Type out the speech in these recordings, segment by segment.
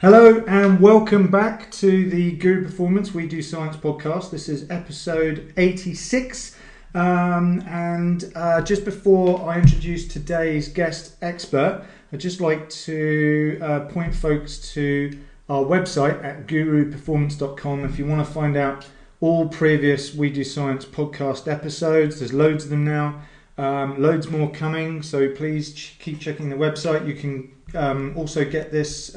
Hello and welcome back to the Guru Performance We Do Science podcast. This is episode 86. Just before I introduce today's guest expert, I'd just like to point folks to our website at guruperformance.com. If you want to find out all previous We Do Science podcast episodes, there's loads of them now, loads more coming. So please keep checking the website. You can also get this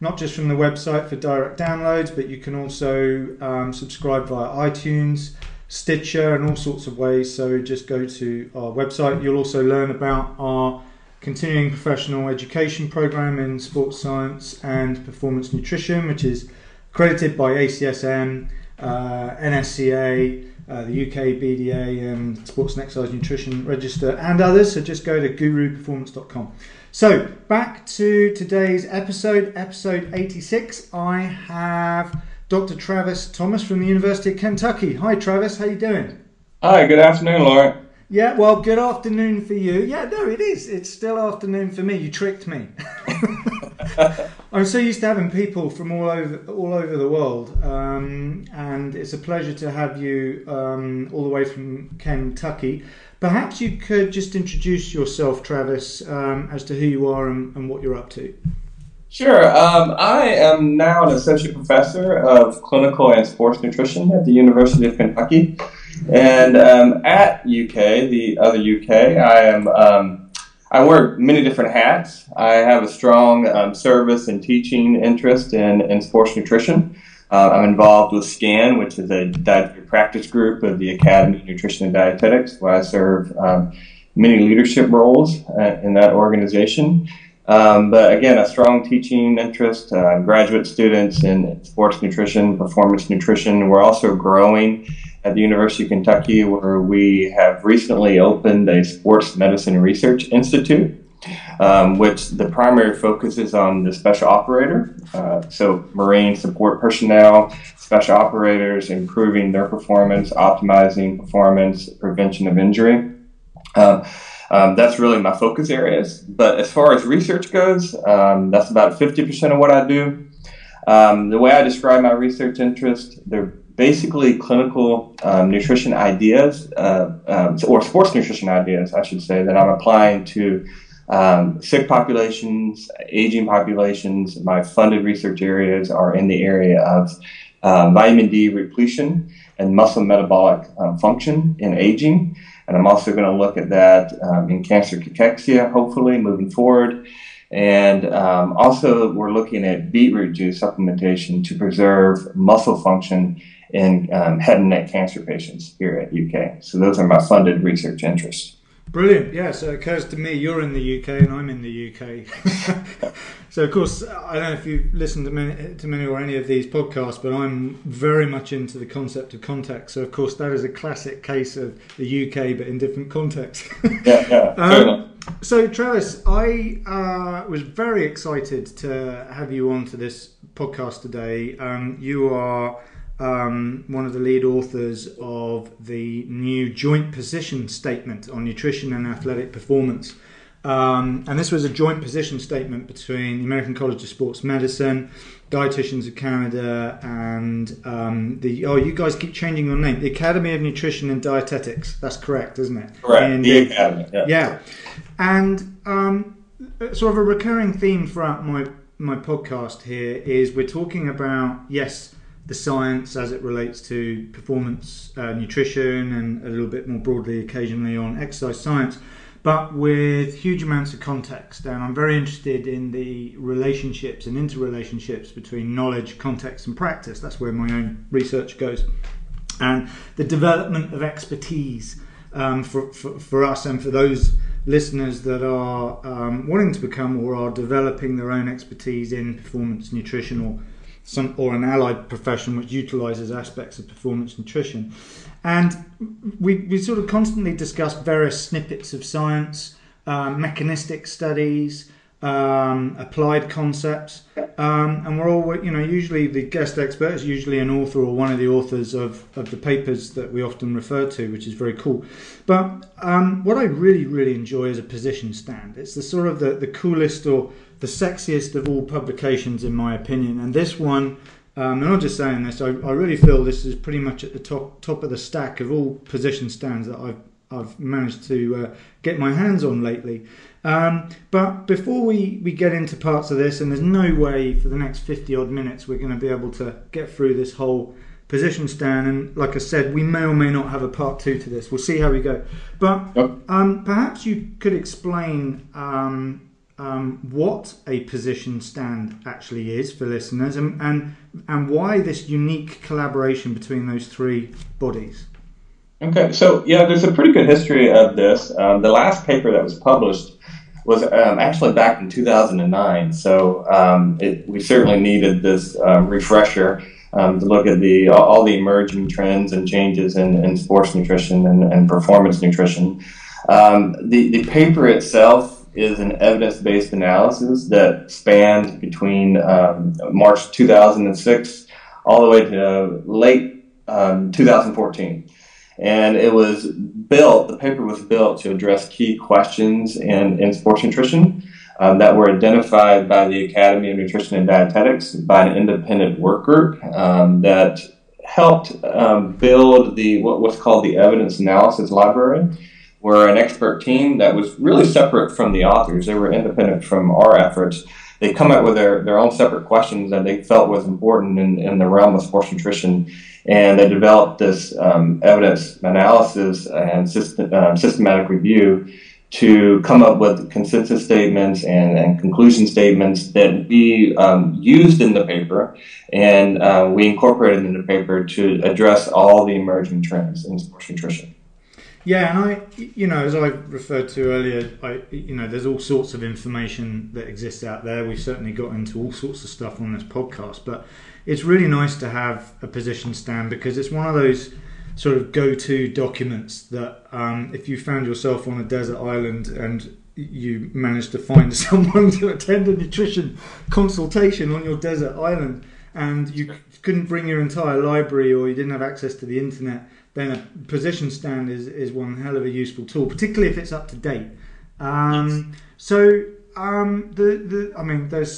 not just from the website for direct downloads, but you can also subscribe via iTunes, Stitcher, and all sorts of ways. So just go to our website. You'll also learn about our continuing professional education program in sports science and performance nutrition, which is accredited by ACSM, NSCA, the UK BDA, and Sports and Exercise Nutrition Register, and others. So just go to guruperformance.com. So back to today's episode, episode 86. I have Dr. Travis Thomas from the University of Kentucky. Hi, Travis. How you doing? Hi. Good afternoon, Laura. Yeah. Well, good afternoon for you. Yeah. No, it is. It's still afternoon for me. You tricked me. I'm so used to having people from all over the world, and it's a pleasure to have you all the way from Kentucky. Perhaps you could just introduce yourself, Travis, as to who you are and what you're up to. Sure. I am now an associate professor of clinical and sports nutrition at the University of Kentucky, and at UK, the other UK, I wear many different hats. I have a strong service and teaching interest in sports nutrition. I'm involved with SCAN, which is a dietary practice group of the Academy of Nutrition and Dietetics, where I serve many leadership roles in that organization. But again, a strong teaching interest, graduate students in sports nutrition, performance nutrition. We're also growing at the University of Kentucky, where we have recently opened a sports medicine research institute, which the primary focus is on the special operator, so Marine support personnel, special operators, improving their performance, optimizing performance, prevention of injury. That's really my focus areas. But as far as research goes, that's about 50% of what I do. The way I describe my research interest, they're basically clinical nutrition ideas, or sports nutrition ideas, I should say, that I'm applying to sick populations, aging populations. My funded research areas are in the area of vitamin D repletion and muscle metabolic function in aging. And I'm also going to look at that in cancer cachexia, hopefully, moving forward. And also, we're looking at beetroot juice supplementation to preserve muscle function in head and neck cancer patients here at UK. So those are my funded research interests. Brilliant. Yeah, so it occurs to me you're in the UK and I'm in the UK. So, of course, I don't know if you've listened to many or any of these podcasts, but I'm very much into the concept of context. So, of course, that is a classic case of the UK, but in different contexts. Yeah, so, Travis, I was very excited to have you on to this podcast today. You are one of the lead authors of the new joint position statement on nutrition and athletic performance. And this was a joint position statement between the American College of Sports Medicine, Dietitians of Canada, and you guys keep changing your name, the Academy of Nutrition and Dietetics. That's correct, isn't it? Correct. And the Academy. Yeah. And sort of a recurring theme throughout my podcast here is we're talking about, yes, the science as it relates to performance nutrition, and a little bit more broadly occasionally on exercise science, but with huge amounts of context. And I'm very interested in the relationships and interrelationships between knowledge, context, and practice. That's where my own research goes. And the development of expertise for us and for those listeners that are wanting to become or are developing their own expertise in performance nutrition or an allied profession which utilizes aspects of performance nutrition. And we sort of constantly discuss various snippets of science, mechanistic studies, applied concepts, And we're all, you know, usually the guest expert is usually an author or one of the authors of the papers that we often refer to, which is very cool. But what I really, really enjoy is a position stand. It's the sort of the coolest or the sexiest of all publications, in my opinion. And this one, and I'm just saying this, I really feel this is pretty much at the top of the stack of all position stands that I've managed to get my hands on lately. But before we get into parts of this, and there's no way for the next 50 odd minutes we're going to be able to get through this whole position stand, and like I said, we may or may not have a part two to this. We'll see how we go. But perhaps you could explain what a position stand actually is for listeners, and why this unique collaboration between those three bodies. Okay, so yeah, there's a pretty good history of this. The last paper that was published was actually back in 2009, so we certainly needed this refresher to look at all the emerging trends and changes in sports nutrition and performance nutrition. The paper itself is an evidence-based analysis that spanned between March 2006 all the way to late 2014. And it was built, the paper was built to address key questions in sports nutrition that were identified by the Academy of Nutrition and Dietetics by an independent work group that helped build what's called the Evidence Analysis Library, where an expert team that was really separate from the authors, they were independent from our efforts, they come up with their own separate questions that they felt was important in the realm of sports nutrition, and they developed this evidence analysis and systematic review to come up with consensus statements and conclusion statements that we used in the paper, and we incorporated in the paper to address all the emerging trends in sports nutrition. Yeah, and as I referred to earlier, there's all sorts of information that exists out there. We've certainly got into all sorts of stuff on this podcast, but it's really nice to have a position stand because it's one of those sort of go-to documents that if you found yourself on a desert island and you managed to find someone to attend a nutrition consultation on your desert island and you couldn't bring your entire library or you didn't have access to the internet, then a position stand is one hell of a useful tool, particularly if it's up to date. There's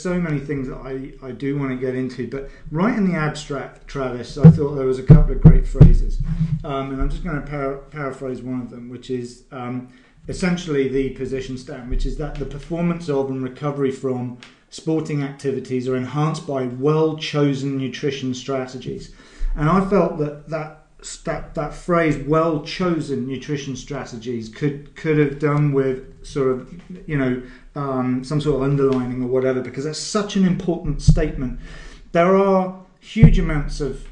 so many things that I do want to get into, but right in the abstract, Travis, I thought there was a couple of great phrases, and I'm just going to paraphrase one of them, which is essentially the position stand, which is that the performance of and recovery from sporting activities are enhanced by well-chosen nutrition strategies. And I felt that phrase well-chosen nutrition strategies could have done with sort of some sort of underlining or whatever, because that's such an important statement. There are huge amounts of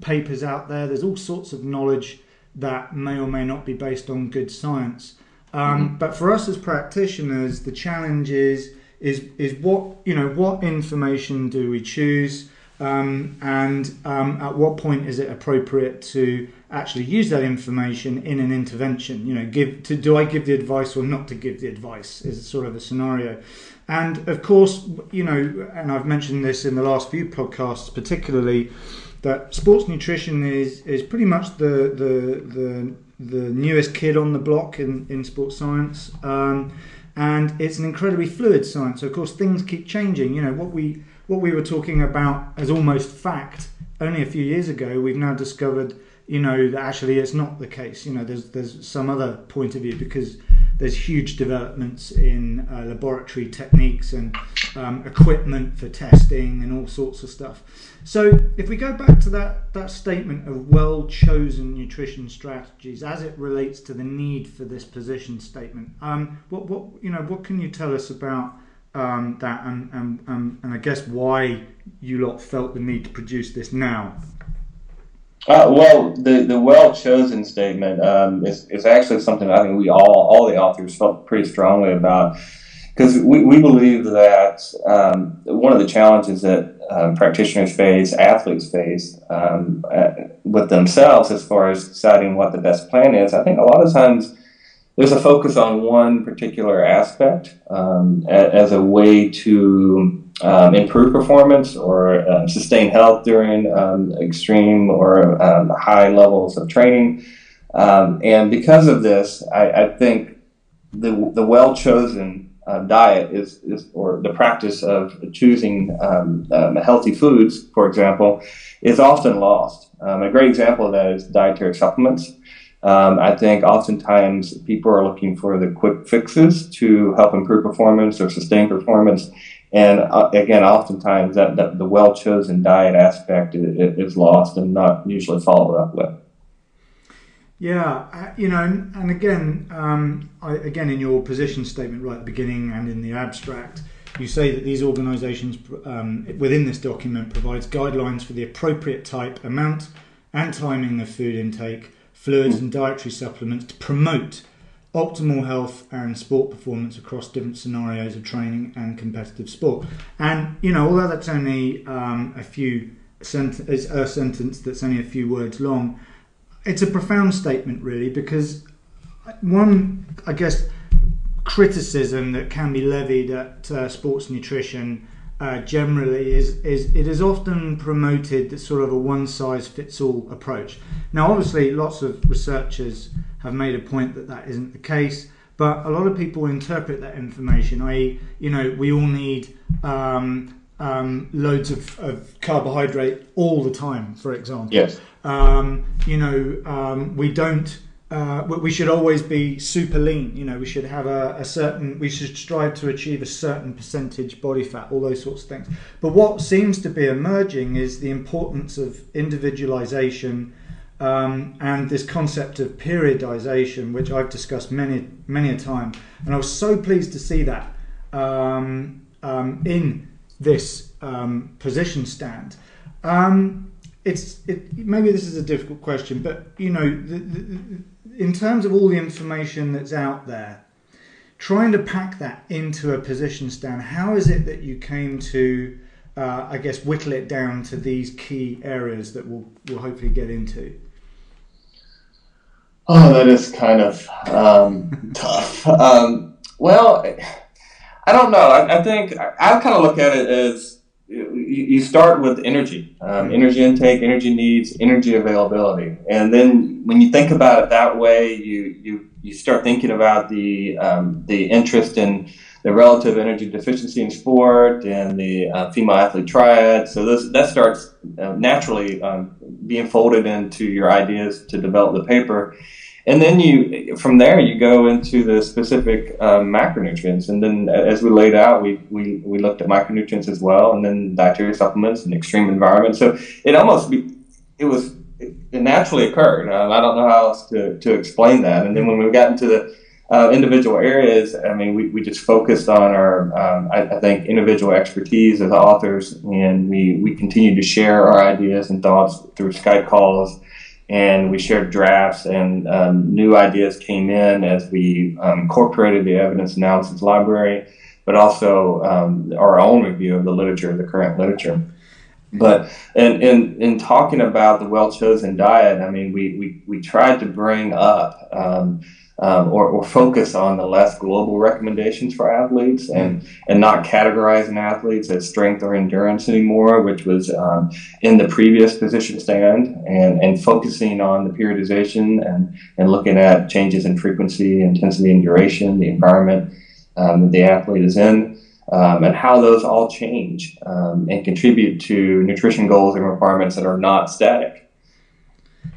papers out there. There's all sorts of knowledge that may or may not be based on good science, but for us as practitioners, the challenge is what information do we choose? At what point is it appropriate to actually use that information in an intervention? Do I give the advice or not to give the advice is sort of a scenario. And of course, and I've mentioned this in the last few podcasts particularly, that sports nutrition is pretty much the newest kid on the block in sports science, and it's an incredibly fluid science. So of course things keep changing. What we were talking about as almost fact only a few years ago, we've now discovered, that actually it's not the case. There's some other point of view because there's huge developments in laboratory techniques and equipment for testing and all sorts of stuff. So if we go back to that statement of well-chosen nutrition strategies as it relates to the need for this position statement, what can you tell us about that and I guess why you lot felt the need to produce this now? The well-chosen statement is actually something I think all the authors felt pretty strongly about, because we believe that one of the challenges that practitioners face, athletes face with themselves as far as deciding what the best plan is, I think a lot of times there's a focus on one particular aspect as a way to improve performance or sustain health during extreme or high levels of training. And because of this, I think the well-chosen diet is, or the practice of choosing healthy foods, for example, is often lost. A great example of that is dietary supplements. I think oftentimes people are looking for the quick fixes to help improve performance or sustain performance. And again, oftentimes that the well-chosen diet aspect is lost and not usually followed up with. Yeah, you know, and again, again, in your position statement right at the beginning and in the abstract, you say that these organisations within this document provides guidelines for the appropriate type, amount and timing of food intake, fluids and dietary supplements to promote optimal health and sport performance across different scenarios of training and competitive sport. And, you know, although that's only a sentence that's only a few words long, it's a profound statement, really, because one, I guess, criticism that can be levied at sports nutrition generally is it is often promoted sort of a one-size-fits-all approach. Now, obviously, lots of researchers have made a point that that isn't the case, but a lot of people interpret that information, i.e., you know, we all need loads of carbohydrate all the time, for example. Yes. We don't. We should always be super lean. You know, we should have We should strive to achieve a certain percentage body fat. All those sorts of things. But what seems to be emerging is the importance of individualization and this concept of periodization, which I've discussed many a time. And I was so pleased to see that in this position stand. Maybe this is a difficult question, but you know, in terms of all the information that's out there, trying to pack that into a position stand, how is it that you came to, I guess, whittle it down to these key areas that we'll hopefully get into? Oh, that is kind of tough. Well, I don't know. I think I kind of look at it as you start with energy, energy intake, energy needs, energy availability. And then when you think about it that way, you start thinking about the interest in the relative energy deficiency in sport and the female athlete triad. So that starts naturally being folded into your ideas to develop the paper. And then from there, you go into the specific macronutrients. And then as we laid out, we looked at micronutrients as well, and then dietary supplements and extreme environments. So it naturally occurred. I don't know how else to explain that. And then when we got into the individual areas, I mean, we just focused on our, I think, individual expertise as authors. And we continued to share our ideas and thoughts through Skype calls. And we shared drafts, and new ideas came in as we incorporated the Evidence Analysis Library, but also our own review of the current literature. But in talking about the well-chosen diet, I mean, we tried to bring up or focus on the less global recommendations for athletes and not categorizing athletes as strength or endurance anymore, which was in the previous position stand, and focusing on the periodization and looking at changes in frequency, intensity, and duration, the environment that the athlete is in, and how those all change and contribute to nutrition goals and requirements that are not static.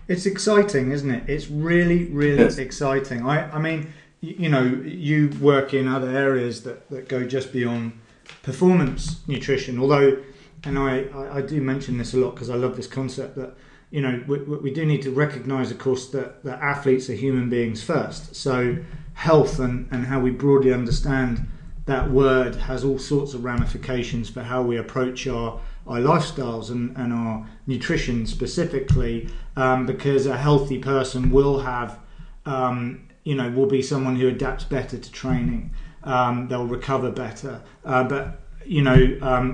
It's exciting, isn't it? It's really, really exciting. I mean, you know, you work in other areas that go just beyond performance nutrition, although, and I do mention this a lot because I love this concept that, you know, we do need to recognise, of course, that athletes are human beings first. So health and how we broadly understand that word has all sorts of ramifications for how we approach our lifestyles and our nutrition specifically, because a healthy person will have, will be someone who adapts better to training. They'll recover better. But, you know,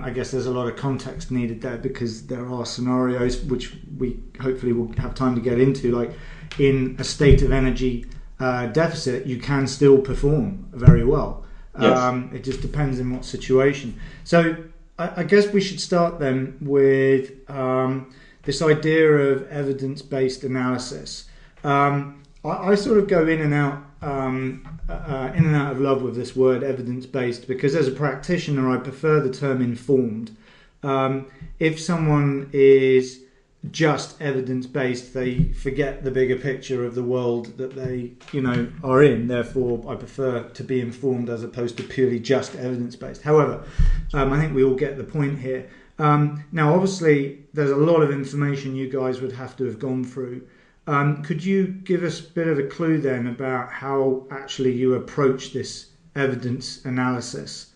I guess there's a lot of context needed there because there are scenarios which we hopefully will have time to get into, like in a state of energy deficit, you can still perform very well. Yes. It just depends on what situation. So, I guess we should start then with this idea of evidence-based analysis. I sort of go in and out of love with this word evidence-based, because as a practitioner I prefer the term informed. If someone is just evidence-based, they forget the bigger picture of the world that they, you know, are in. Therefore, I prefer to be informed as opposed to purely just evidence-based. However, I think we all get the point here. Now, obviously, there's a lot of information you guys would have to have gone through. Could you give us a bit of a clue then about how actually you approach this evidence analysis?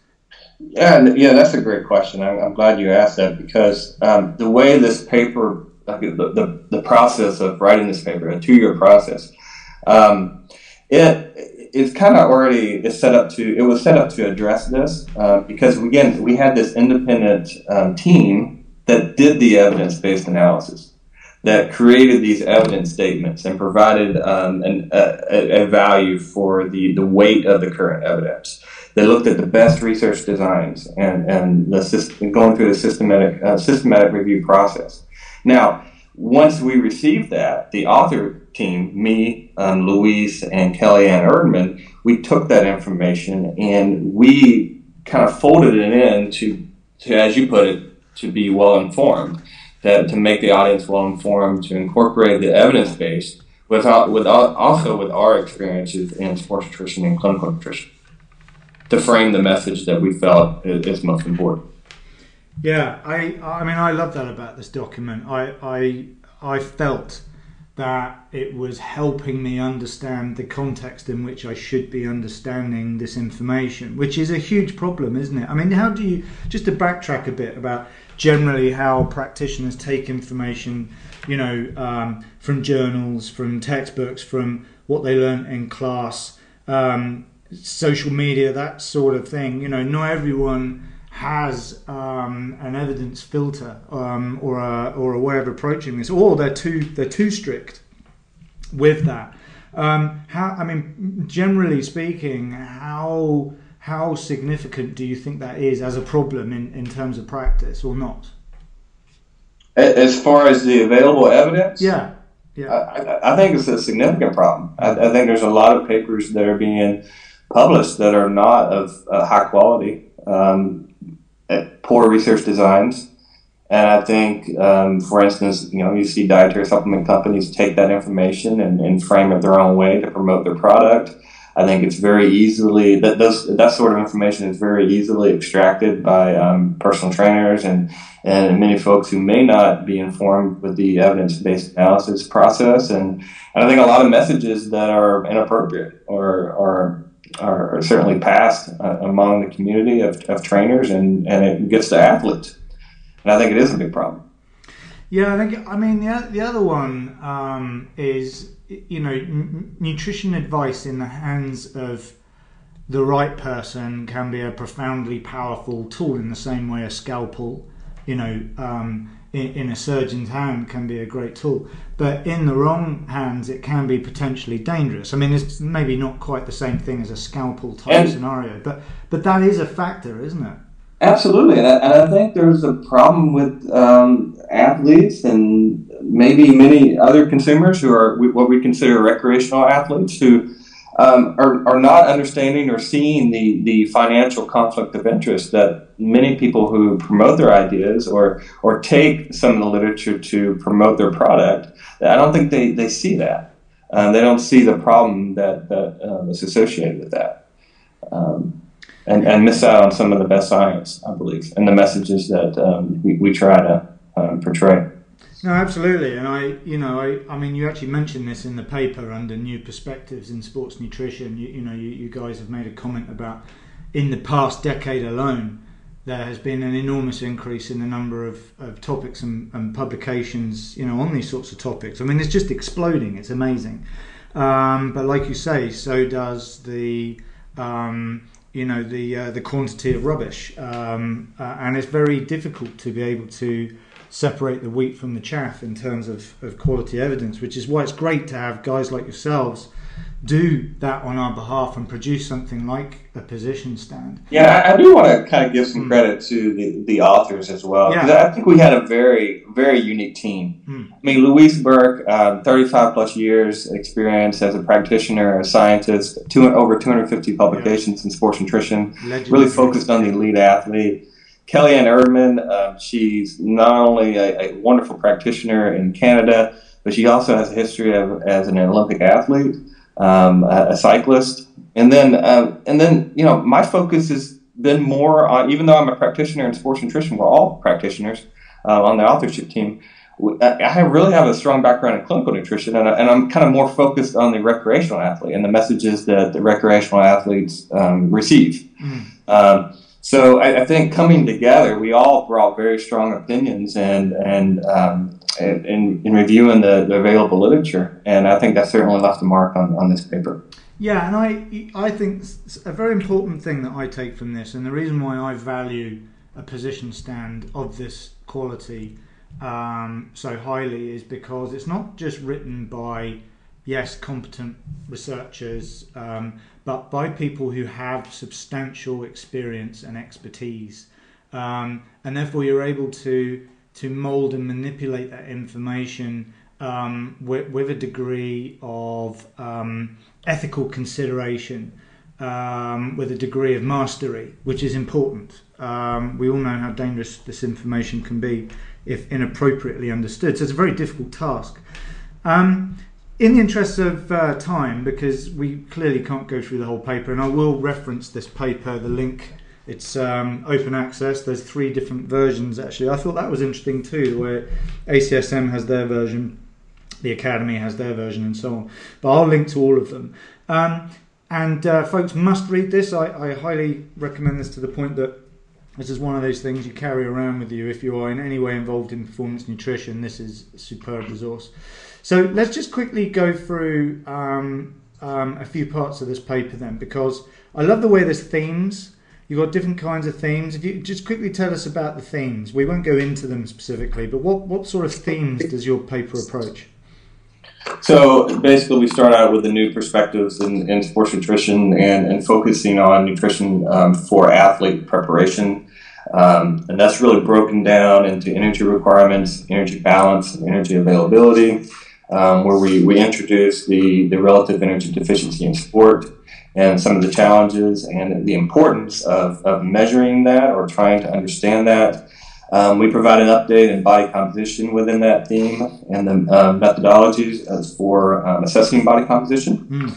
Yeah, that's a great question. I'm glad you asked that, because the way this paper, the process of writing this paper, a two-year process, it's kind of already it was set up to address this, because again, we had this independent team that did the evidence-based analysis, that created these evidence statements and provided a value for the weight of the current evidence. They looked at the best research designs and going through the systematic review process. Now, once we received that, the author team, me, Louise, and Kelly Anne Erdman, we took that information and we kind of folded it in to, as you put it, to be well-informed. To make the audience well-informed, to incorporate the evidence base, also with our experiences in sports nutrition and clinical nutrition, to frame the message that we felt is most important. Yeah, I mean, I love that about this document. I felt that it was helping me understand the context in which I should be understanding this information, which is a huge problem, isn't it? I mean, how do you, just to backtrack a bit about generally how practitioners take information, you know, from journals, from textbooks, from what they learn in class, social media, that sort of thing. You know, not everyone has an evidence filter or a way of approaching this, or they're too strict with that. Generally speaking, how significant do you think that is as a problem in terms of practice, or not? As far as the available evidence? Yeah. I think it's a significant problem. I think there's a lot of papers that are being published that are not of high quality, poor research designs. And I think, for instance, you know, you see dietary supplement companies take that information and frame it their own way to promote their product. I think it's very easily that sort of information is very easily extracted by personal trainers and many folks who may not be informed with the evidence-based analysis process, and I think a lot of messages that are inappropriate or are certainly passed among the community of trainers, and it gets to athletes, and I think it is a big problem. Yeah, I think the other one is, you know, nutrition advice in the hands of the right person can be a profoundly powerful tool, in the same way a scalpel, you know, in a surgeon's hand can be a great tool, but in the wrong hands it can be potentially dangerous. I mean, it's maybe not quite the same thing as a scalpel type scenario, but that is a factor, isn't it? Absolutely, and I think there's a problem with athletes and maybe many other consumers who are what we consider recreational athletes, who are not understanding or seeing the financial conflict of interest that many people who promote their ideas or take some of the literature to promote their product. I don't think they see that. They don't see the problem that is associated with that. And miss out on some of the best science, I believe, and the messages that we try to portray. No, absolutely. And I mean, you actually mentioned this in the paper under New Perspectives in Sports Nutrition. You guys have made a comment about, in the past decade alone, there has been an enormous increase in the number of topics and publications, you know, on these sorts of topics. I mean, it's just exploding. It's amazing. But like you say, so does the... the quantity of rubbish, and it's very difficult to be able to separate the wheat from the chaff in terms of quality evidence, which is why it's great to have guys like yourselves do that on our behalf and produce something like a position stand. Yeah, I do want to kind of give some credit to the authors as well. Yeah. I think we had a very, very unique team. I mean, Louise Burke, 35 plus years experience as a practitioner, a scientist, over 250 publications in sports nutrition, really focused on the elite athlete. Kelly Anne Erdman, she's not only a wonderful practitioner in Canada, but she also has a history of as an Olympic athlete. A cyclist, and then you know, my focus has been more on, even though I'm a practitioner in sports nutrition, we're all practitioners on the authorship team. I really have a strong background in clinical nutrition, and I'm kind of more focused on the recreational athlete and the messages that the recreational athletes receive. So I think coming together, we all brought very strong opinions and in reviewing the available literature, and I think that certainly left a mark on this paper. Yeah, and I think a very important thing that I take from this, and the reason why I value a position stand of this quality so highly, is because it's not just written by, yes, competent researchers, but by people who have substantial experience and expertise. And therefore you're able to mold and manipulate that information with a degree of ethical consideration, with a degree of mastery, which is important. We all know how dangerous this information can be if inappropriately understood. So it's a very difficult task. In the interest of time, because we clearly can't go through the whole paper, and I will reference this paper, the link, it's open access, there's 3 different versions actually. I thought that was interesting too, where ACSM has their version, the Academy has their version, and so on. But I'll link to all of them. And folks must read this. I highly recommend this, to the point that this is one of those things you carry around with you if you are in any way involved in performance nutrition. This is a superb resource. So let's just quickly go through a few parts of this paper then, because I love the way there's themes. You've got different kinds of themes. If you just quickly tell us about the themes. We won't go into them specifically, but what sort of themes does your paper approach? So basically we start out with the new perspectives in sports nutrition and focusing on nutrition for athlete preparation. And that's really broken down into energy requirements, energy balance, and energy availability, where we introduce the relative energy deficiency in sport and some of the challenges and the importance of measuring that or trying to understand that. We provide an update in body composition within that theme and the methodologies as for assessing body composition.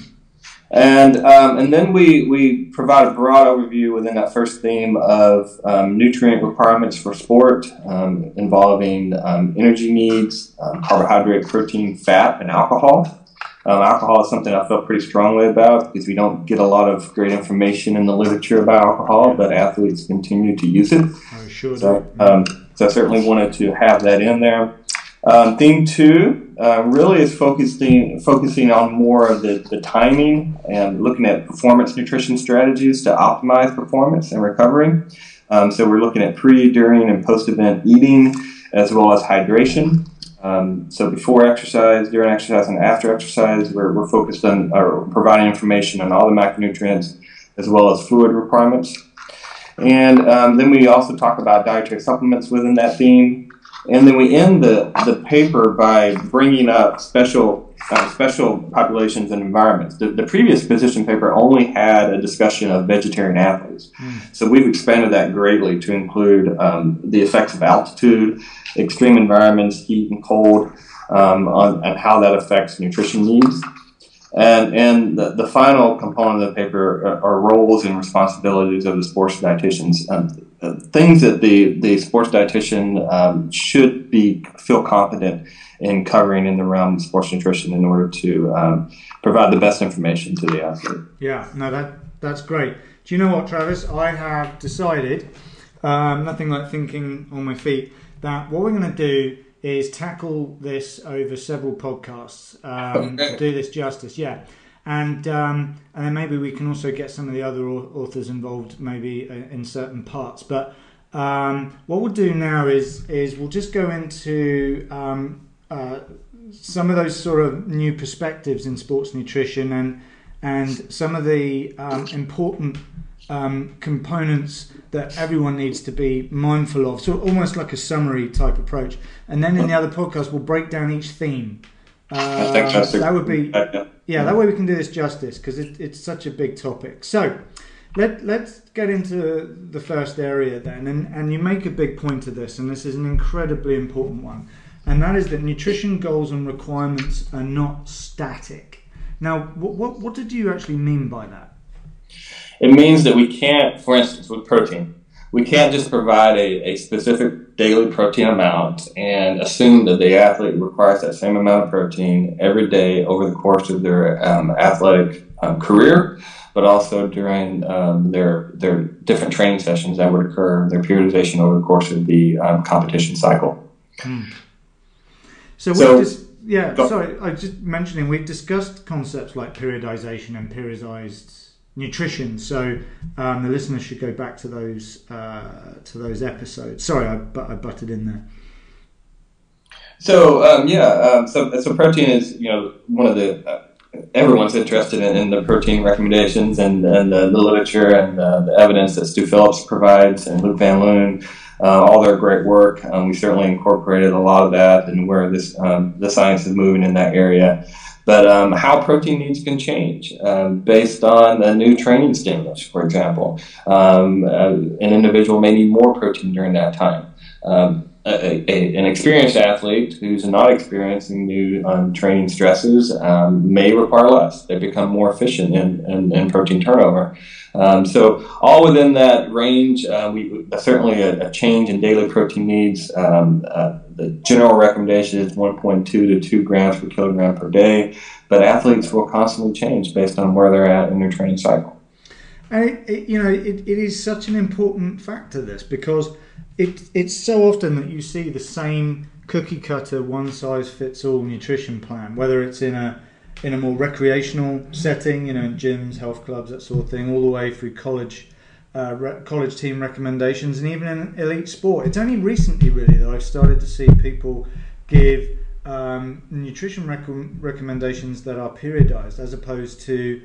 And then we provide a broad overview within that first theme of nutrient requirements for sport, involving energy needs, carbohydrate, protein, fat, and alcohol. Alcohol is something I felt pretty strongly about, because we don't get a lot of great information in the literature about alcohol, but athletes continue to use it. So I certainly wanted to have that in there. Theme 2 really is focusing on more of the timing and looking at performance nutrition strategies to optimize performance and recovery. So we're looking at pre, during, and post-event eating, as well as hydration. So before exercise, during exercise, and after exercise, we're focused on providing information on all the macronutrients as well as fluid requirements. And then we also talk about dietary supplements within that theme. And then we end the paper by bringing up special populations and environments. The previous position paper only had a discussion of vegetarian athletes. So we've expanded that greatly to include the effects of altitude, extreme environments, heat and cold, and how that affects nutrition needs. And the final component of the paper are roles and responsibilities of the sports dietitians. Things that the sports dietitian should feel confident in covering in the realm of sports nutrition in order to provide the best information to the athlete. Yeah, no, that's great. Do you know what, Travis? I have decided, nothing like thinking on my feet, that what we're going to do is tackle this over several podcasts, to do this justice, yeah. And then maybe we can also get some of the other authors involved, maybe in certain parts. But what we'll do now is we'll just go into some of those sort of new perspectives in sports nutrition, and some of the important components that everyone needs to be mindful of. So almost like a summary type approach. And then in the other podcast, we'll break down each theme. That would be, yeah, that way we can do this justice, because it's such a big topic. So let's get into the first area then. And you make a big point of this, and this is an incredibly important one. And that is that nutrition goals and requirements are not static. Now, what did you actually mean by that? It means that we can't, for instance, with protein, we can't just provide a specific daily protein amount and assume that the athlete requires that same amount of protein every day over the course of their athletic career, but also during their different training sessions that would occur, their periodization over the course of the competition cycle. I was just mentioning, we've discussed concepts like periodization and periodized nutrition, so the listeners should go back to those episodes. Sorry, I butted in there. So so protein is one of the everyone's interested in the protein recommendations and the literature and the evidence that Stu Phillips provides and Luke Van Loon, all their great work. We certainly incorporated a lot of that and where this the science is moving in that area. But how protein needs can change based on a new training stimulus, for example. An individual may need more protein during that time. An experienced athlete who's not experiencing new training stresses may require less. They become more efficient in protein turnover. So all within that range, certainly a change in daily protein needs. The general recommendation is 1.2 to 2 grams per kilogram per day, but athletes will constantly change based on where they're at in their training cycle. And it is such an important factor, this, because it's so often that you see the same cookie cutter, one size fits all nutrition plan, whether it's in a more recreational setting, in gyms, health clubs, that sort of thing, all the way through college team recommendations, and even in elite sport. It's only recently really that I've started to see people give nutrition recommendations that are periodized, as opposed to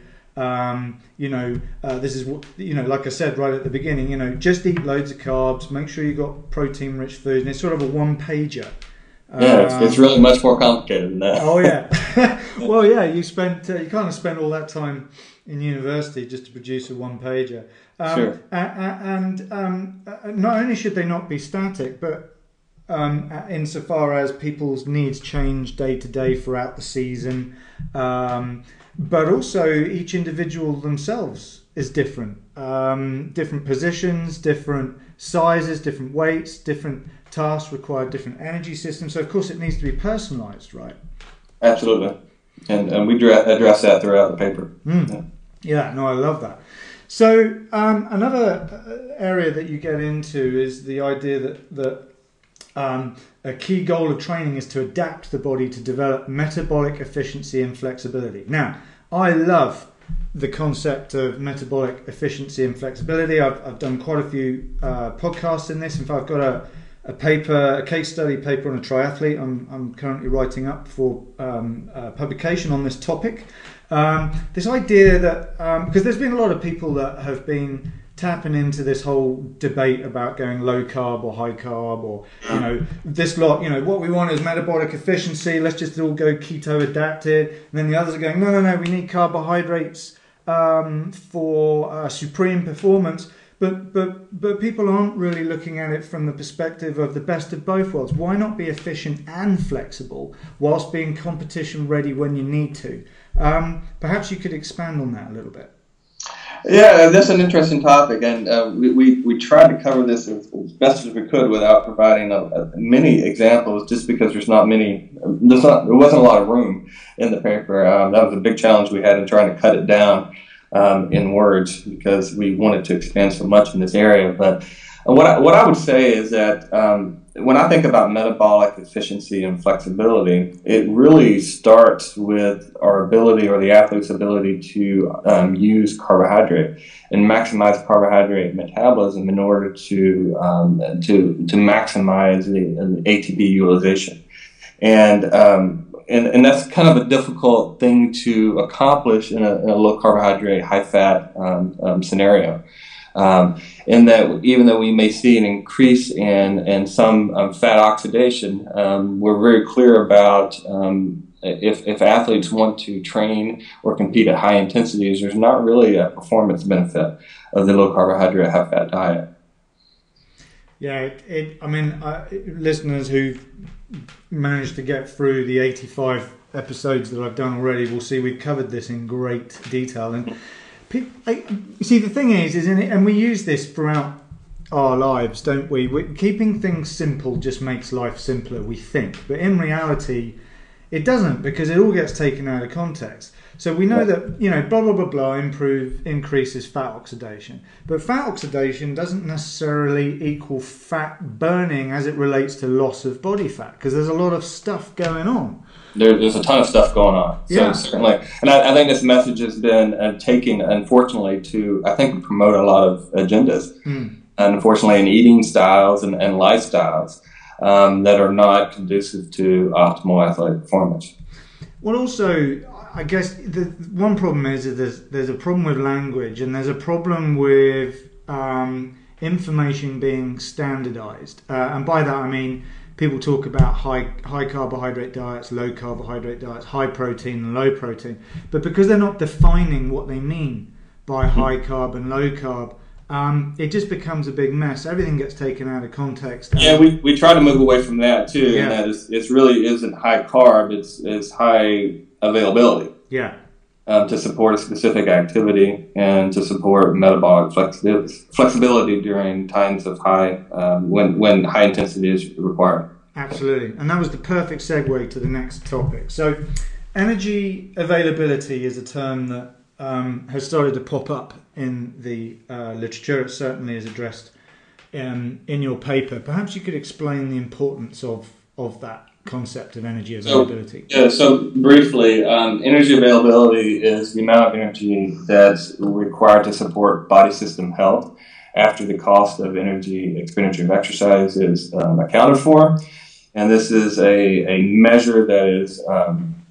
this is what, like I said right at the beginning, just eat loads of carbs, make sure you've got protein rich food, and it's sort of a one pager. It's really much more complicated than that. Oh yeah. Well, yeah, you kind of spent all that time in university just to produce a one pager. Sure. And not only should they not be static, but insofar as people's needs change day to day throughout the season, but also each individual themselves is different. Different positions, different sizes, different weights, different tasks require different energy systems. So, of course, it needs to be personalized, right? Absolutely. And we address that throughout the paper. Mm. Yeah, no, I love that. So another area that you get into is the idea that a key goal of training is to adapt the body to develop metabolic efficiency and flexibility. Now, I love the concept of metabolic efficiency and flexibility. I've done quite a few podcasts in this. In fact, I've got a paper, a case study paper on a triathlete I'm currently writing up for publication on this topic. This idea that, because there's been a lot of people that have been tapping into this whole debate about going low carb or high carb, or this lot, what we want is metabolic efficiency, let's just all go keto adapted. And then the others are going, no, we need carbohydrates for supreme performance. But people aren't really looking at it from the perspective of the best of both worlds. Why not be efficient and flexible whilst being competition ready when you need to? Perhaps you could expand on that a little bit. Yeah, that's an interesting topic, and we tried to cover this as best as we could without providing many examples, just because there wasn't a lot of room in the paper. That was a big challenge we had in trying to cut it down in words, because we wanted to expand so much in this area. But what I would say is that when I think about metabolic efficiency and flexibility, it really starts with our ability, or the athlete's ability, to use carbohydrate and maximize carbohydrate metabolism in order to maximize the ATP utilization. And and that's kind of a difficult thing to accomplish in a low carbohydrate, high fat scenario. In that, even though we may see an increase in some fat oxidation, we're very clear about if athletes want to train or compete at high intensities, there's not really a performance benefit of the low carbohydrate, high fat diet. Yeah, listeners who've managed to get through the 85 episodes that I've done already will see we've covered this in great detail. And the thing is and we use this throughout our lives, don't we? Keeping things simple just makes life simpler, we think, but in reality, it doesn't, because it all gets taken out of context. So we know that, blah, blah, blah, blah, increases fat oxidation. But fat oxidation doesn't necessarily equal fat burning as it relates to loss of body fat, because there's a lot of stuff going on. There's a ton of stuff going on. Yeah. So certainly, and I think this message has been taken, unfortunately, to, I think, promote a lot of agendas, unfortunately, in eating styles and lifestyles that are not conducive to optimal athletic performance. Well, also, I guess the one problem is that there's a problem with language, and there's a problem with information being standardized. And by that I mean people talk about high carbohydrate diets, low carbohydrate diets, high protein and low protein. But because they're not defining what they mean by high carb and low carb, it just becomes a big mess. Everything gets taken out of context. Yeah, we try to move away from that too. Yeah. And that it really isn't high carb, it's high availability. Yeah. To support a specific activity and to support metabolic flexibility during times of high, when high intensity is required. Absolutely. And that was the perfect segue to the next topic. So energy availability is a term that has started to pop up in the literature. It certainly is addressed in your paper. Perhaps you could explain the importance of that concept of energy availability. So briefly, energy availability is the amount of energy that's required to support body system health after the cost of energy expenditure of exercise is accounted for. And this is a measure that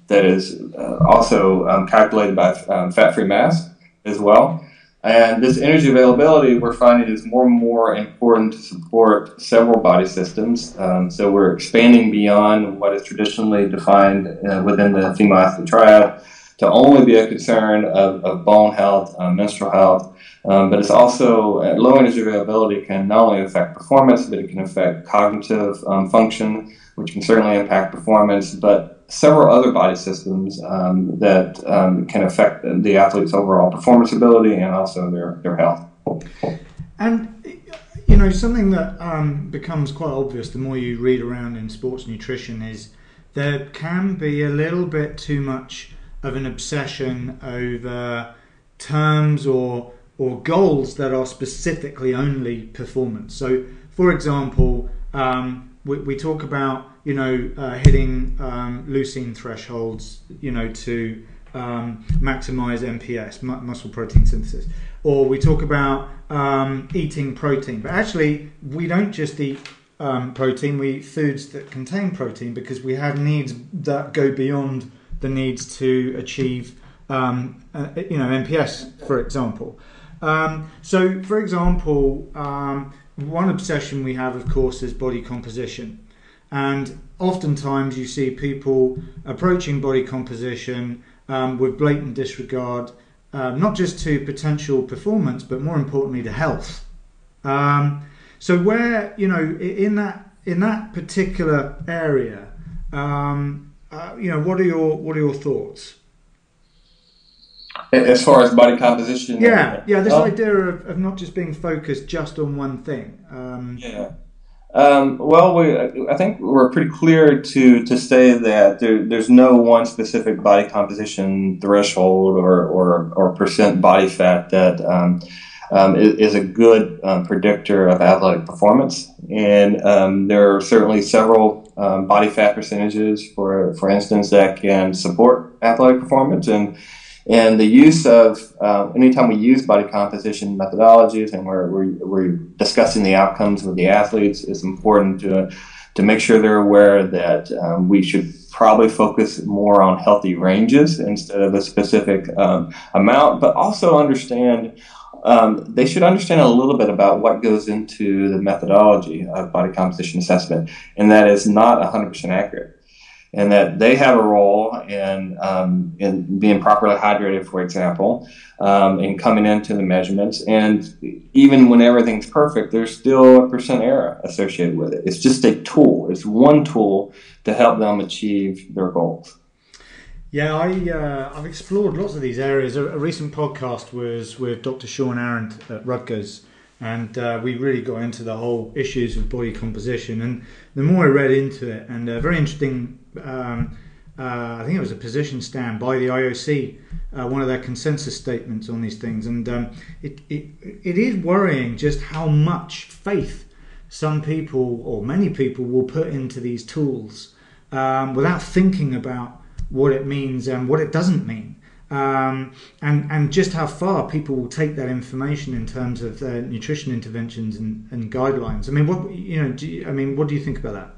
is also calculated by fat-free mass as well. And this energy availability we're finding is more and more important to support several body systems. So we're expanding beyond what is traditionally defined within the female athlete triad to only be a concern of bone health, menstrual health. But it's also low energy availability can not only affect performance, but it can affect cognitive function, which can certainly impact performance, but several other body systems that can affect the athlete's overall performance ability and also their health. And, something that becomes quite obvious the more you read around in sports nutrition is there can be a little bit too much of an obsession over terms or goals that are specifically only performance. So, for example, we talk about hitting leucine thresholds, to maximize MPS, muscle protein synthesis. Or we talk about eating protein. But actually, we don't just eat protein, we eat foods that contain protein because we have needs that go beyond the needs to achieve, MPS, for example. So, for example, one obsession we have, of course, is body composition. And oftentimes you see people approaching body composition with blatant disregard, not just to potential performance, but more importantly to health. So where, in that particular area, what are your thoughts? As far as body composition? Yeah, this idea of not just being focused just on one thing. I think we're pretty clear to say that there's no one specific body composition threshold or percent body fat that is a good predictor of athletic performance. And there are certainly several body fat percentages, for instance, that can support athletic performance. And the use of, anytime we use body composition methodologies and we're discussing the outcomes with the athletes, it's important to to make sure they're aware that we should probably focus more on healthy ranges instead of a specific amount, but also understand they should understand a little bit about what goes into the methodology of body composition assessment, and that is not 100% accurate, and that they have a role in being properly hydrated, for example, in coming into the measurements. And even when everything's perfect, there's still a percent error associated with it. It's just a tool. It's one tool to help them achieve their goals. Yeah, I've explored lots of these areas. A recent podcast was with Dr. Shawn Arent at Rutgers, and we really got into the whole issues of body composition. And the more I read into it, and a very interesting, I think it was a position stand by the IOC, one of their consensus statements on these things. And it is worrying just how much faith some people, or many people, will put into these tools without thinking about what it means and what it doesn't mean, and just how far people will take that information in terms of their nutrition interventions and guidelines. I mean, what do you think about that?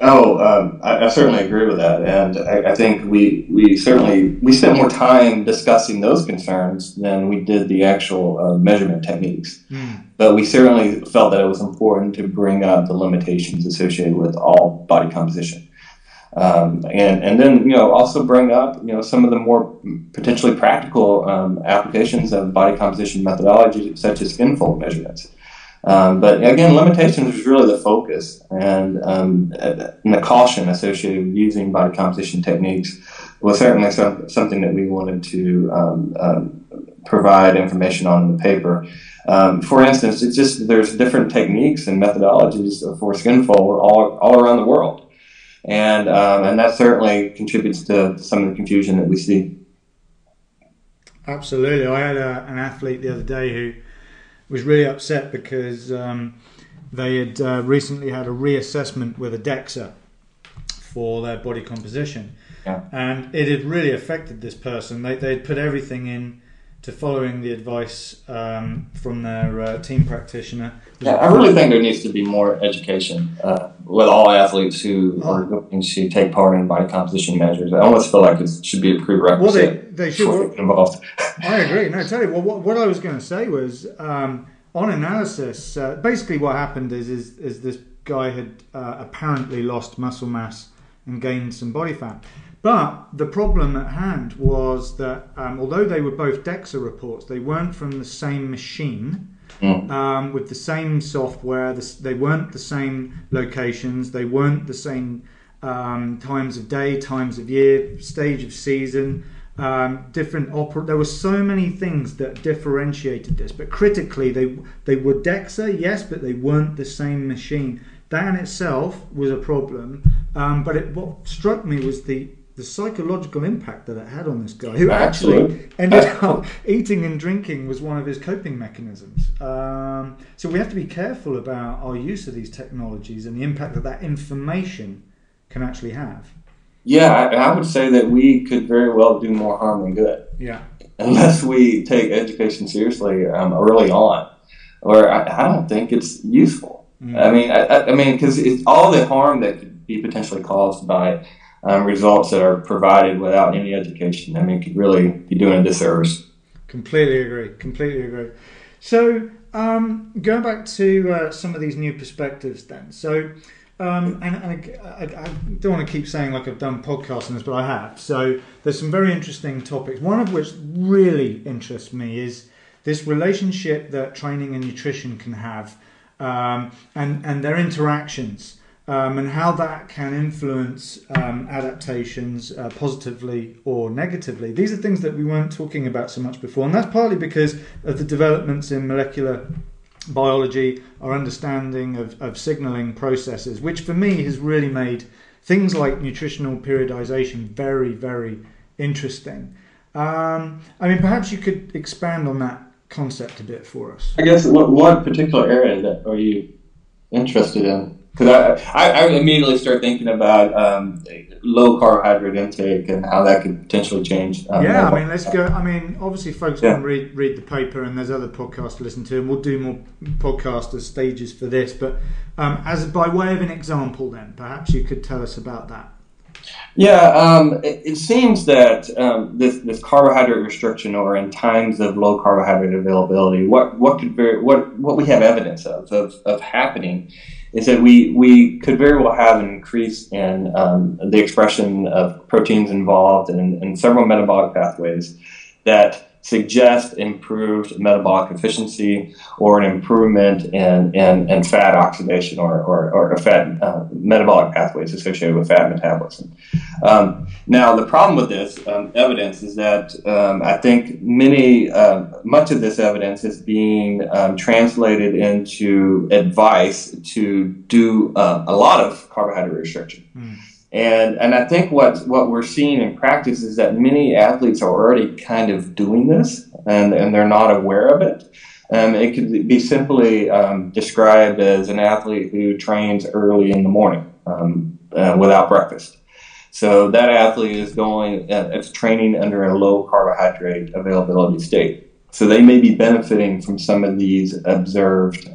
Oh, I certainly agree with that, and I think we spent more time discussing those concerns than we did the actual measurement techniques. Mm. But we certainly felt that it was important to bring up the limitations associated with all body composition. And then, also bring up, some of the more potentially practical applications of body composition methodology, such as skinfold measurements. But again, limitations is really the focus and the caution associated with using body composition techniques was certainly something that we wanted to provide information on in the paper. For instance, it's just there's different techniques and methodologies for skinfold all around the world. And that certainly contributes to some of the confusion that we see. Absolutely. I had an athlete the other day who was really upset because they had recently had a reassessment with a DEXA for their body composition. Yeah. And it had really affected this person. They had put everything in to following the advice from their team practitioner. Yeah, I really think there needs to be more education with all athletes who are going to take part in body composition measures. I almost feel like it should be a prerequisite. Well, they should. Well, involved. I agree. No, totally. Well, what I was going to say was on analysis. Basically, what happened is this guy had apparently lost muscle mass and gained some body fat. But the problem at hand was that although they were both DEXA reports, they weren't from the same machine, with the same software, they weren't the same locations, they weren't the same times of day, times of year, stage of season, there were so many things that differentiated this. But critically, they were DEXA, yes, but they weren't the same machine. That in itself was a problem, but what struck me was the psychological impact that it had on this guy, who actually ended up eating and drinking was one of his coping mechanisms. So we have to be careful about our use of these technologies and the impact that information can actually have. Yeah, I would say that we could very well do more harm than good. Yeah, unless we take education seriously early on, or I don't think it's useful. Mm. I mean, because it's all the harm that could be potentially caused by results that are provided without any education. I mean, it could really be doing a disservice. Completely agree. So going back to some of these new perspectives then. So, I don't want to keep saying like I've done podcasts on this, but I have. So there's some very interesting topics. One of which really interests me is this relationship that training and nutrition can have and their interactions. And how that can influence adaptations positively or negatively. These are things that we weren't talking about so much before, and that's partly because of the developments in molecular biology, our understanding of signaling processes, which for me has really made things like nutritional periodization very, very interesting. Perhaps you could expand on that concept a bit for us. I guess what particular area that are you interested in? Because I immediately start thinking about low carbohydrate intake and how that could potentially change. Yeah, I mean, let's go. I mean, obviously, folks can read the paper, and there's other podcasts to listen to, and we'll do more podcasts as stages for this. But as by way of an example, then perhaps you could tell us about that. Yeah, it seems that this carbohydrate restriction, or in times of low carbohydrate availability, what we have evidence of happening is that we could very well have an increase in the expression of proteins involved in several metabolic pathways that suggest improved metabolic efficiency or an improvement in fat oxidation or fat metabolic pathways associated with fat metabolism. Now, the problem with this evidence is that I think much of this evidence is being translated into advice to do a lot of carbohydrate restriction. And I think what we're seeing in practice is that many athletes are already kind of doing this, and they're not aware of it. It could be simply described as an athlete who trains early in the morning without breakfast. So that athlete is training under a low carbohydrate availability state. So they may be benefiting from some of these observed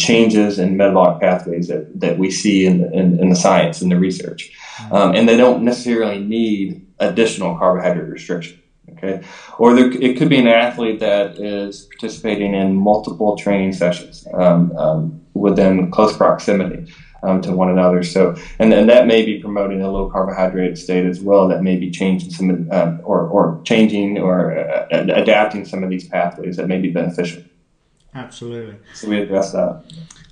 changes in metabolic pathways that we see in the science and the research. And they don't necessarily need additional carbohydrate restriction. Okay? Or it could be an athlete that is participating in multiple training sessions within close proximity to one another. So, and that may be promoting a low carbohydrate state as well. That may be changing some adapting some of these pathways that may be beneficial. Absolutely. So we address that.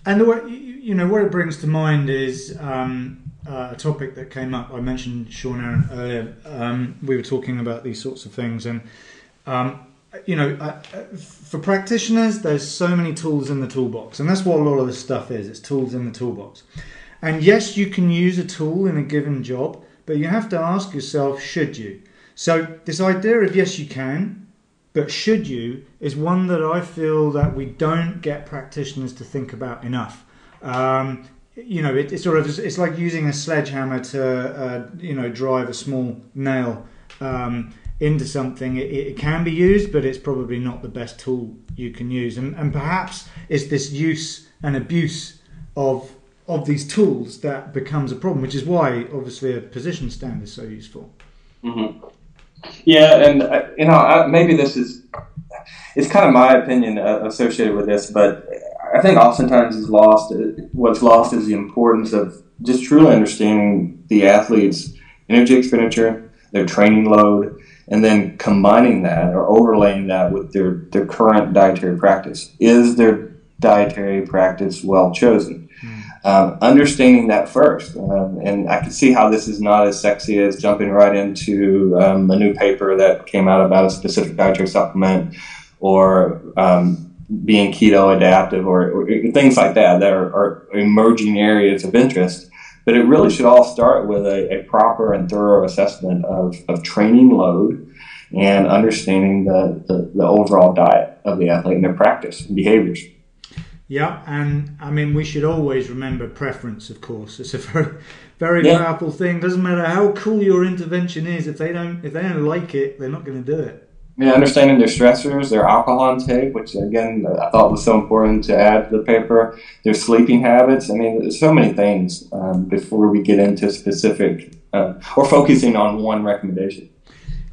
And the way, you know, what it brings to mind is a topic that came up. I mentioned Shawn Arent earlier. We were talking about these sorts of things, and you know, for practitioners, there's so many tools in the toolbox, and that's what a lot of this stuff is. It's tools in the toolbox. And yes, you can use a tool in a given job, but you have to ask yourself, should you? So this idea of yes, you can, but should you is one that I feel that we don't get practitioners to think about enough. You know, it's like using a sledgehammer to, you know, drive a small nail into something. It can be used, but it's probably not the best tool you can use. And perhaps it's this use and abuse of these tools that becomes a problem, which is why obviously a position stand is so useful. Mm-hmm. Yeah, and you know, maybe it's kind of my opinion associated with this, but I think oftentimes what's lost is the importance of just truly understanding the athlete's energy expenditure, their training load, and then combining that or overlaying that with their current dietary practice. Is their dietary practice well chosen? Understanding that first. And I can see how this is not as sexy as jumping right into a new paper that came out about a specific dietary supplement or being keto adaptive or things like that are emerging areas of interest. But it really should all start with a proper and thorough assessment of training load and understanding the overall diet of the athlete and their practice and behaviors. Yeah, and I mean, we should always remember preference, of course. It's a very, very powerful thing. Doesn't matter how cool your intervention is, if they don't like it, they're not going to do it. Yeah, understanding their stressors, their alcohol intake, which again I thought was so important to add to the paper, their sleeping habits. I mean, there's so many things before we get into specific or focusing on one recommendation.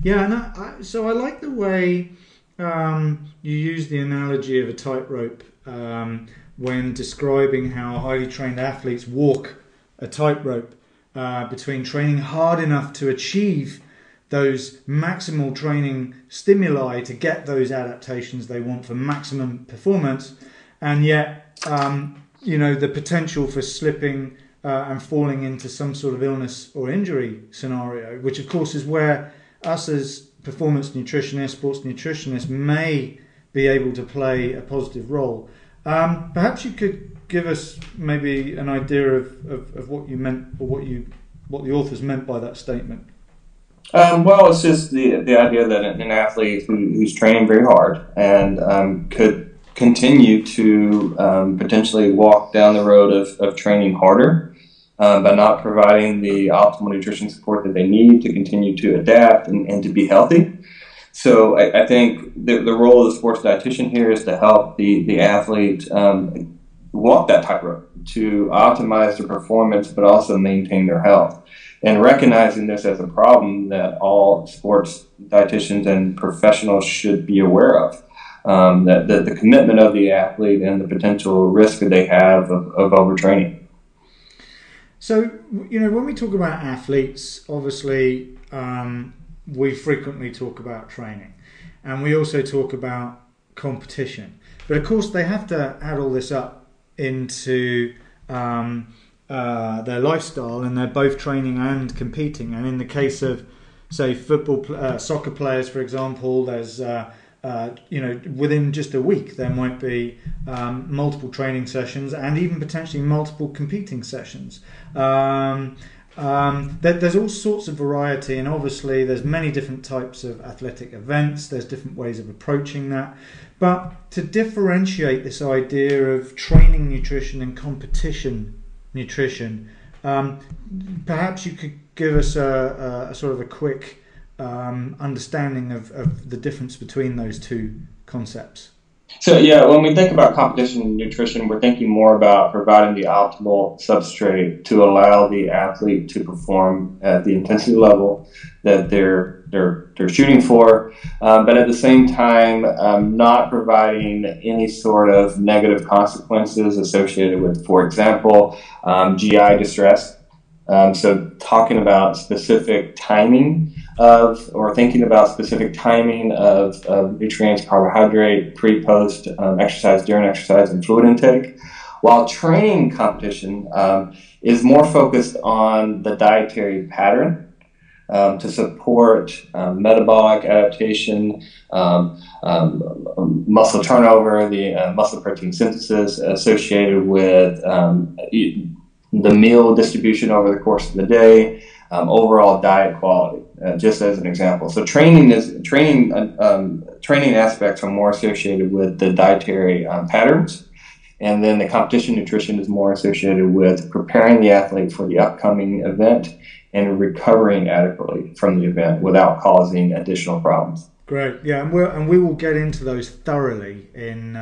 Yeah, and so I like the way you use the analogy of a tightrope when describing how highly trained athletes walk a tightrope between training hard enough to achieve those maximal training stimuli to get those adaptations they want for maximum performance, and yet you know, the potential for slipping and falling into some sort of illness or injury scenario, which of course is where us as performance nutritionists, sports nutritionists, may be able to play a positive role. Perhaps you could give us maybe an idea of what you meant, or what the authors meant by that statement. Well, it's just the idea that an athlete who's training very hard and could continue to potentially walk down the road of training harder by not providing the optimal nutrition support that they need to continue to adapt and to be healthy. So I think the role of the sports dietitian here is to help the athlete walk that tightrope to optimize their performance, but also maintain their health. And recognizing this as a problem that all sports dietitians and professionals should be aware of, that the commitment of the athlete and the potential risk that they have of overtraining. So, you know, when we talk about athletes, obviously we frequently talk about training, and we also talk about competition. But of course, they have to add all this up into their lifestyle, and they're both training and competing. And in the case of, say, soccer players, for example, there's within just a week there might be multiple training sessions and even potentially multiple competing sessions. There's all sorts of variety, and obviously there's many different types of athletic events. There's different ways of approaching that. But to differentiate this idea of training nutrition and competition nutrition, perhaps you could give us a sort of a quick understanding of the difference between those two concepts. So yeah, when we think about competition nutrition, we're thinking more about providing the optimal substrate to allow the athlete to perform at the intensity level that they're shooting for, but at the same time, not providing any sort of negative consequences associated with, for example, GI distress. So talking about specific timing of nutrients, carbohydrate, pre-post, exercise, during exercise, and fluid intake, while training competition is more focused on the dietary pattern to support metabolic adaptation, muscle turnover, the muscle protein synthesis associated with the meal distribution over the course of the day, overall diet quality, just as an example. So training aspects are more associated with the dietary patterns, and then the competition nutrition is more associated with preparing the athlete for the upcoming event and recovering adequately from the event without causing additional problems. Great, yeah, and we will get into those thoroughly in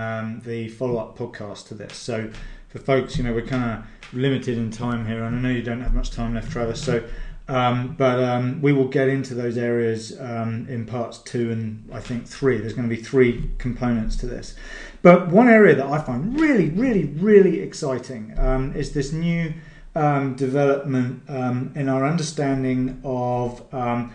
the follow-up podcast to this. So for folks, you know, we're kind of limited in time here, and I know you don't have much time left, Travis, so we will get into those areas in parts 2 and I think 3. There's going to be 3 components to this. But one area that I find really, really, really exciting is this new development in our understanding of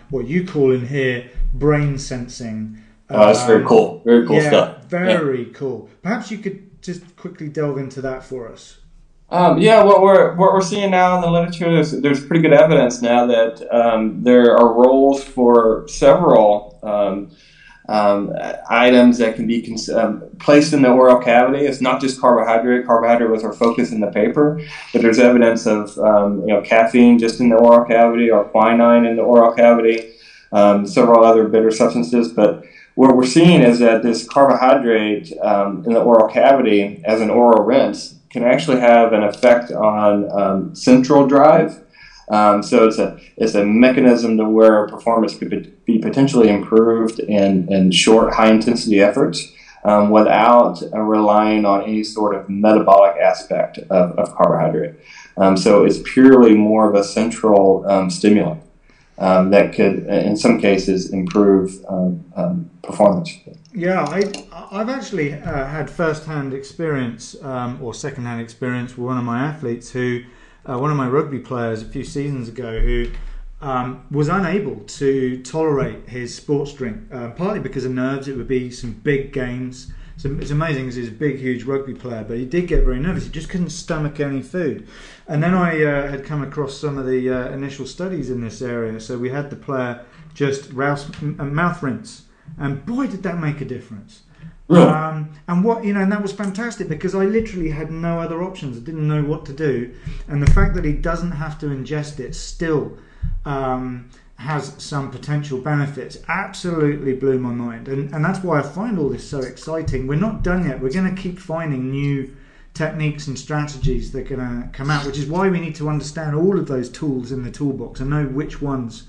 what you call in here brain sensing. That's very cool. Very cool stuff. Very cool. Perhaps you could just quickly delve into that for us. What we're seeing now in the literature, there's pretty good evidence now that there are roles for several items that can be placed in the oral cavity. It's not just carbohydrate. Carbohydrate was our focus in the paper, but there's evidence of caffeine just in the oral cavity, or quinine in the oral cavity, several other bitter substances, but what we're seeing is that this carbohydrate in the oral cavity as an oral rinse can actually have an effect on central drive. So it's a mechanism to where performance could be potentially improved in short, high-intensity efforts without relying on any sort of metabolic aspect of carbohydrate. So it's purely more of a central stimulant that could, in some cases, improve performance. Yeah, I've actually had first-hand experience or second-hand experience with one of my athletes who, one of my rugby players a few seasons ago, who was unable to tolerate his sports drink, partly because of nerves. It would be some big games. So it's amazing because he's a big, huge rugby player, but he did get very nervous. He just couldn't stomach any food. And then I had come across some of the initial studies in this area. So we had the player just mouth rinse. And boy, did that make a difference! Really? And that was fantastic because I literally had no other options. I didn't know what to do, and the fact that he doesn't have to ingest it still has some potential benefits absolutely blew my mind, and that's why I find all this so exciting. We're not done yet. We're going to keep finding new techniques and strategies that are going to come out, which is why we need to understand all of those tools in the toolbox and know which ones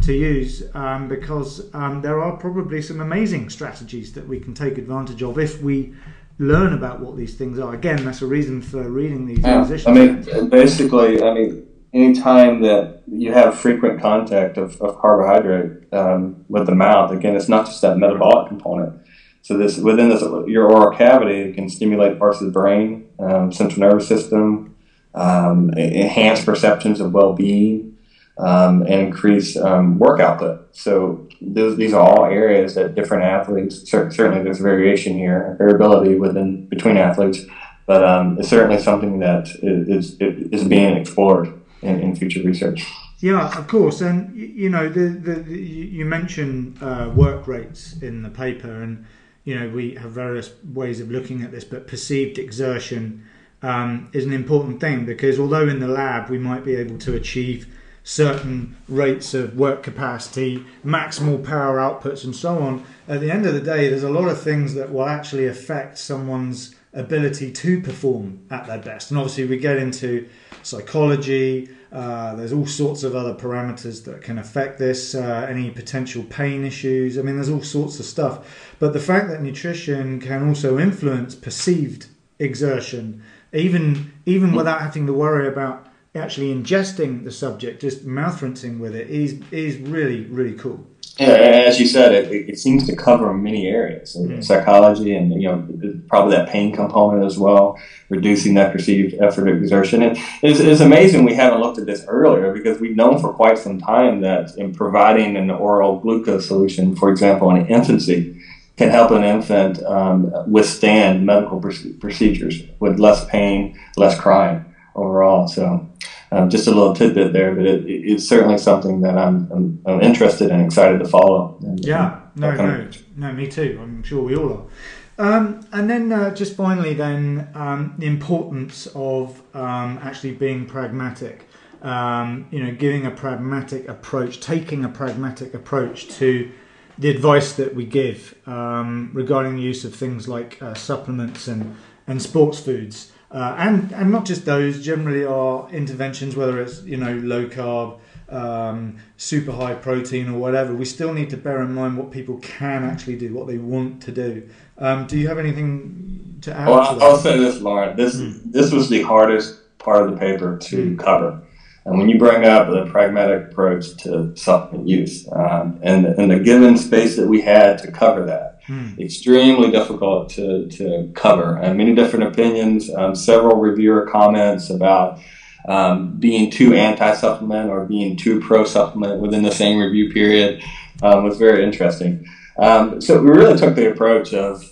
to use, because there are probably some amazing strategies that we can take advantage of if we learn about what these things are. Again, that's a reason for reading these positions. Basically, anytime that you have frequent contact of carbohydrate with the mouth, again, it's not just that metabolic component. So within your oral cavity, it can stimulate parts of the brain, central nervous system, enhance perceptions of well-being, and increase work output. So these are all areas that different athletes, certainly there's variation here, variability between athletes, but it's certainly something that is being explored in future research. Yeah, of course. And the you mentioned work rates in the paper, and we have various ways of looking at this, but perceived exertion is an important thing, because although in the lab we might be able to achieve certain rates of work capacity, maximal power outputs and so on, at the end of the day there's a lot of things that will actually affect someone's ability to perform at their best. And obviously we get into psychology, there's all sorts of other parameters that can affect this, any potential pain issues. I mean, there's all sorts of stuff. But the fact that nutrition can also influence perceived exertion, even without having to worry about actually ingesting the subject, just mouth rinsing with it, is really, really cool. Yeah, as you said, it seems to cover many areas, psychology and probably that pain component as well, reducing that perceived effort of exertion. And it's amazing we haven't looked at this earlier, because we've known for quite some time that in providing an oral glucose solution, for example, in infancy, can help an infant withstand medical procedures with less pain, less crying overall. So just a little tidbit there, but it's certainly something that I'm interested and excited to follow. No, me too. I'm sure we all are. And then, the importance of actually being pragmatic. Giving a pragmatic approach, taking a pragmatic approach to the advice that we give regarding the use of things like supplements and sports foods. And not just those, generally our interventions, whether it's, low carb, super high protein or whatever, we still need to bear in mind what people can actually do, what they want to do. Do you have anything to add to that? I'll say this, Lauren. This was the hardest part of the paper to cover. And when you bring up the pragmatic approach to supplement use and the given space that we had to cover that, extremely difficult to cover. And many different opinions, several reviewer comments about being too anti-supplement or being too pro-supplement within the same review period was very interesting. So we really took the approach of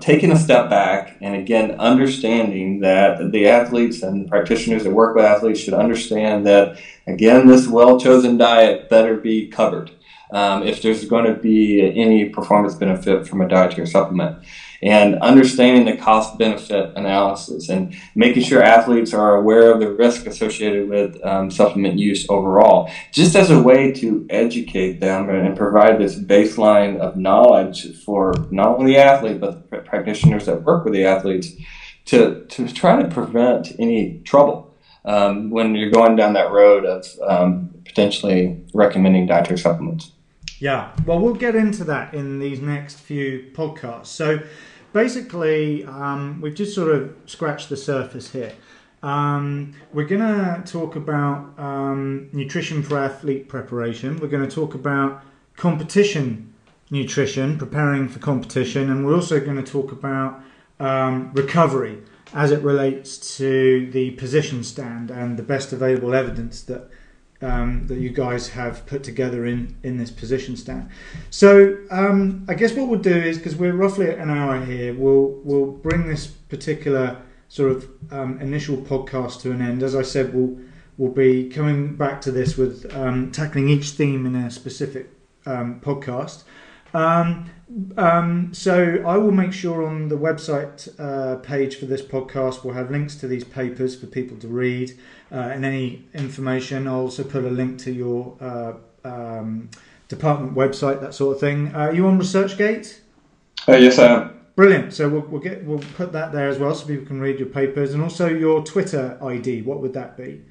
taking a step back and, again, understanding that the athletes and practitioners that work with athletes should understand that, again, this well-chosen diet better be covered if there's going to be any performance benefit from a dietary supplement. And understanding the cost-benefit analysis and making sure athletes are aware of the risk associated with supplement use overall, just as a way to educate them and provide this baseline of knowledge for not only the athlete but the practitioners that work with the athletes to try to prevent any trouble when you're going down that road of potentially recommending dietary supplements. Yeah, well, we'll get into that in these next few podcasts. So basically, we've just sort of scratched the surface here. We're going to talk about nutrition for athlete preparation. We're going to talk about competition nutrition, preparing for competition. And we're also going to talk about recovery as it relates to the position stand and the best available evidence that you guys have put together in this position stand. So I guess what we'll do is, because we're roughly at an hour here, we'll bring this particular sort of initial podcast to an end. As I said, we'll be coming back to this with tackling each theme in a specific podcast. So I will make sure on the website page for this podcast we'll have links to these papers for people to read and any information. I'll also put a link to your department website, that sort of thing. Are you on ResearchGate? Yes, I am. Brilliant. So we'll put that there as well, so people can read your papers, and also your Twitter ID. What would that be?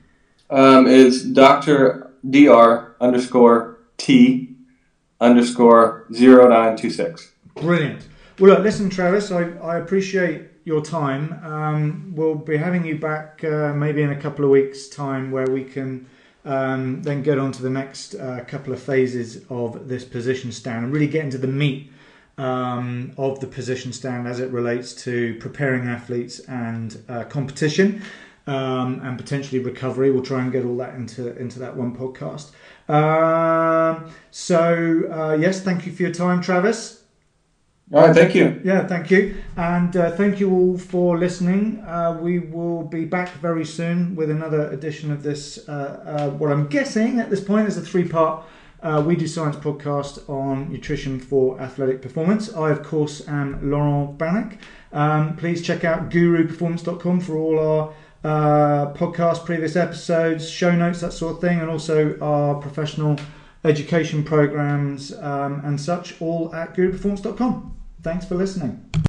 It's Dr. T_0926. Brilliant. Well, look, listen, Travis, I appreciate your time. We'll be having you back maybe in a couple of weeks' time, where we can then get on to the next couple of phases of this position stand and really get into the meat of the position stand as it relates to preparing athletes and competition and potentially recovery. We'll try and get all that into that one podcast. Yes, thank you for your time, Travis. All right, thank you. Yeah, thank you. And thank you all for listening. We will be back very soon with another edition of this, what I'm guessing at this point is a three-part We Do Science podcast on nutrition for athletic performance. I, of course, am Laurent Bannock. Please check out guruperformance.com for all our podcasts, previous episodes, show notes, that sort of thing, and also our professional education programs and such, all at guruperformance.com. Thanks for listening.